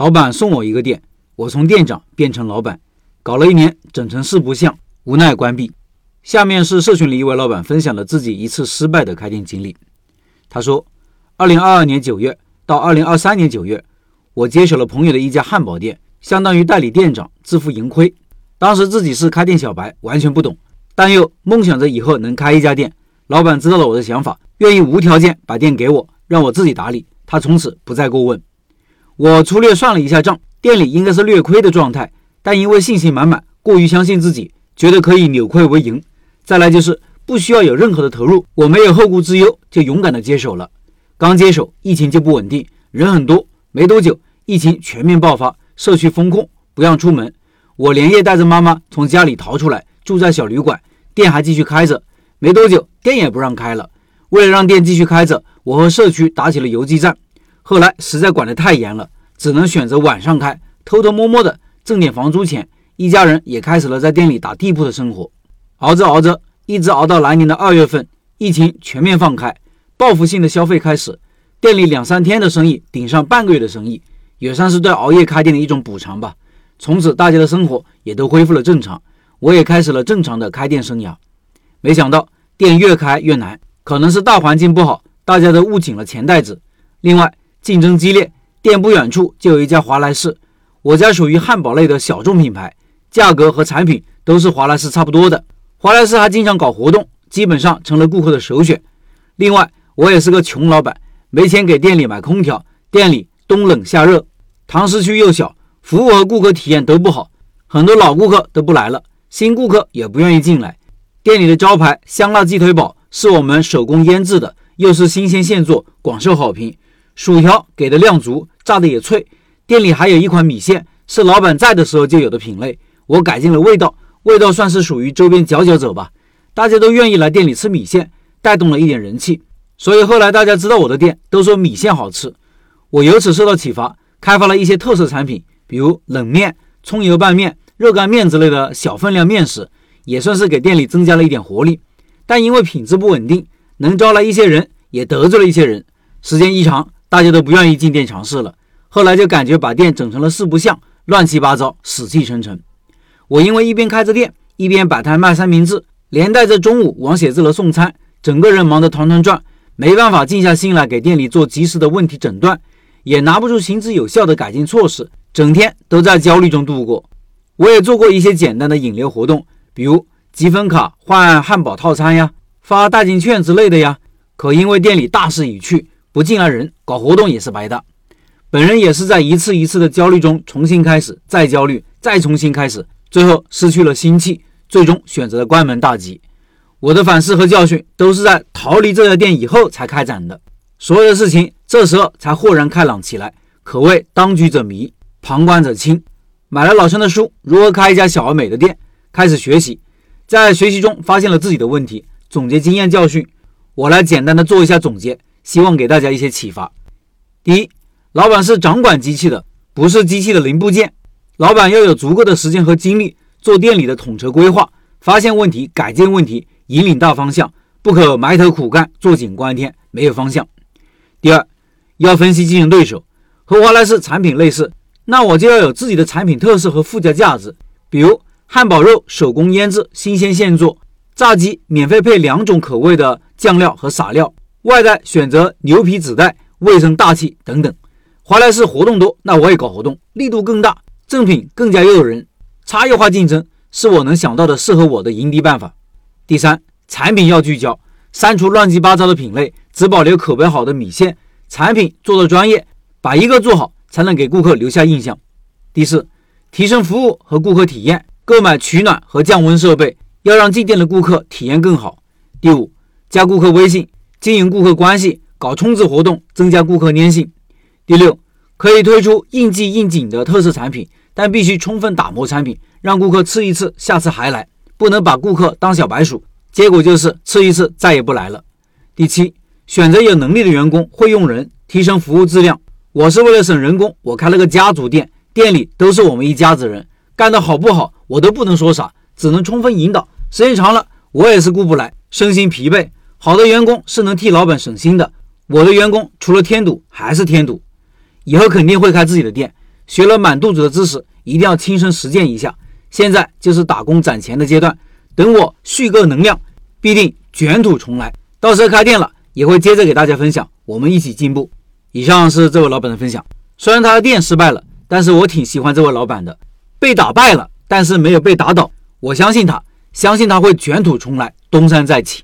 老板送我一个店，我从店长变成老板，搞了一年整成四不像，无奈关闭。下面是社群里一位老板分享了自己一次失败的开店经历。他说2022年9月到2023年9月，我接手了朋友的一家汉堡店，相当于代理店长，自负盈亏。当时自己是开店小白，完全不懂，但又梦想着以后能开一家店。老板知道了我的想法，愿意无条件把店给我，让我自己打理，他从此不再过问。我粗略算了一下账，店里应该是略亏的状态，但因为信心满满，过于相信自己，觉得可以扭亏为盈。再来就是不需要有任何的投入，我没有后顾之忧，就勇敢的接手了。刚接手疫情就不稳定，人很多，没多久疫情全面爆发，社区封控，不让出门。我连夜带着妈妈从家里逃出来，住在小旅馆，店还继续开着。没多久店也不让开了，为了让店继续开着，我和社区打起了游击战。后来实在管得太严了，只能选择晚上开，偷偷摸摸的挣点房租钱，一家人也开始了在店里打地铺的生活。熬着熬着，一直熬到来年的2月份，疫情全面放开，报复性的消费开始，店里2-3天的生意顶上半个月的生意，也算是对熬夜开店的一种补偿吧。从此大家的生活也都恢复了正常，我也开始了正常的开店生涯。没想到店越开越难，可能是大环境不好，大家都捂紧了钱袋子。另外竞争激烈，店不远处就有一家华莱士，我家属于汉堡类的小众品牌，价格和产品都是华莱士差不多的。华莱士还经常搞活动，基本上成了顾客的首选。另外我也是个穷老板，没钱给店里买空调，店里冬冷夏热，堂食区又小，服务和顾客体验都不好，很多老顾客都不来了，新顾客也不愿意进来。店里的招牌香辣鸡腿堡是我们手工腌制的，又是新鲜现做，广受好评。薯条给的量足，炸的也脆。店里还有一款米线，是老板在的时候就有的品类，我改进了味道算是属于周边佼佼者吧。大家都愿意来店里吃米线，带动了一点人气，所以后来大家知道我的店都说米线好吃。我由此受到启发，开发了一些特色产品，比如冷面、葱油拌面、热干面之类的小分量面食，也算是给店里增加了一点活力。但因为品质不稳定，能招来一些人，也得罪了一些人，时间一长，大家都不愿意进店尝试了。后来就感觉把店整成了四不像，乱七八糟，死气沉沉。我因为一边开着店，一边摆摊卖三明治，连带着中午往写字楼送餐，整个人忙得团团转，没办法静下心来给店里做及时的问题诊断，也拿不出行之有效的改进措施，整天都在焦虑中度过。我也做过一些简单的引流活动，比如积分卡换汉堡套餐呀，发代金券之类的呀，可因为店里大势已去，不进来人，搞活动也是白搭。本人也是在一次一次的焦虑中重新开始，再焦虑，再重新开始，最后失去了心气，最终选择了关门大吉。我的反思和教训都是在逃离这家店以后才开展的，所有的事情这时候才豁然开朗起来，可谓当局者迷，旁观者清。买了老乡的书，如何开一家小而美的店，开始学习，在学习中发现了自己的问题，总结经验教训。我来简单的做一下总结，希望给大家一些启发。第一，老板是掌管机器的，不是机器的零部件。老板要有足够的时间和精力做店里的统筹规划，发现问题，改进问题，引领大方向，不可埋头苦干，坐井观天，没有方向。第二，要分析竞争对手。和华莱士产品类似，那我就要有自己的产品特色和附加价值，比如汉堡肉手工腌制，新鲜现做；炸鸡免费配2种口味的酱料和撒料；外带选择牛皮纸袋，卫生大气等等。华莱士活动多，那我也搞活动，力度更大，赠品更加诱人。差异化竞争是我能想到的适合我的迎敌办法。第三，产品要聚焦，删除乱七八糟的品类，只保留口碑好的米线。产品做到专业，把一个做好，才能给顾客留下印象。第四，提升服务和顾客体验，购买取暖和降温设备，要让进店的顾客体验更好。第五，加顾客微信，经营顾客关系，搞充值活动，增加顾客粘性。第六，可以推出应季应景的特色产品，但必须充分打磨产品，让顾客吃一次，下次还来，不能把顾客当小白鼠，结果就是吃一次再也不来了。第七，选择有能力的员工，会用人，提升服务质量。我是为了省人工，我开了个家族店，店里都是我们一家子人，干得好不好我都不能说啥，只能充分引导。时间长了，我也是顾不来，身心疲惫。好的员工是能替老板省心的，我的员工除了添堵还是添堵。以后肯定会开自己的店，学了满肚子的知识，一定要亲身实践一下。现在就是打工攒钱的阶段，等我蓄够能量，必定卷土重来。到时候开店了，也会接着给大家分享，我们一起进步。以上是这位老板的分享。虽然他的店失败了，但是我挺喜欢这位老板的。被打败了，但是没有被打倒，我相信他会卷土重来，东山再起。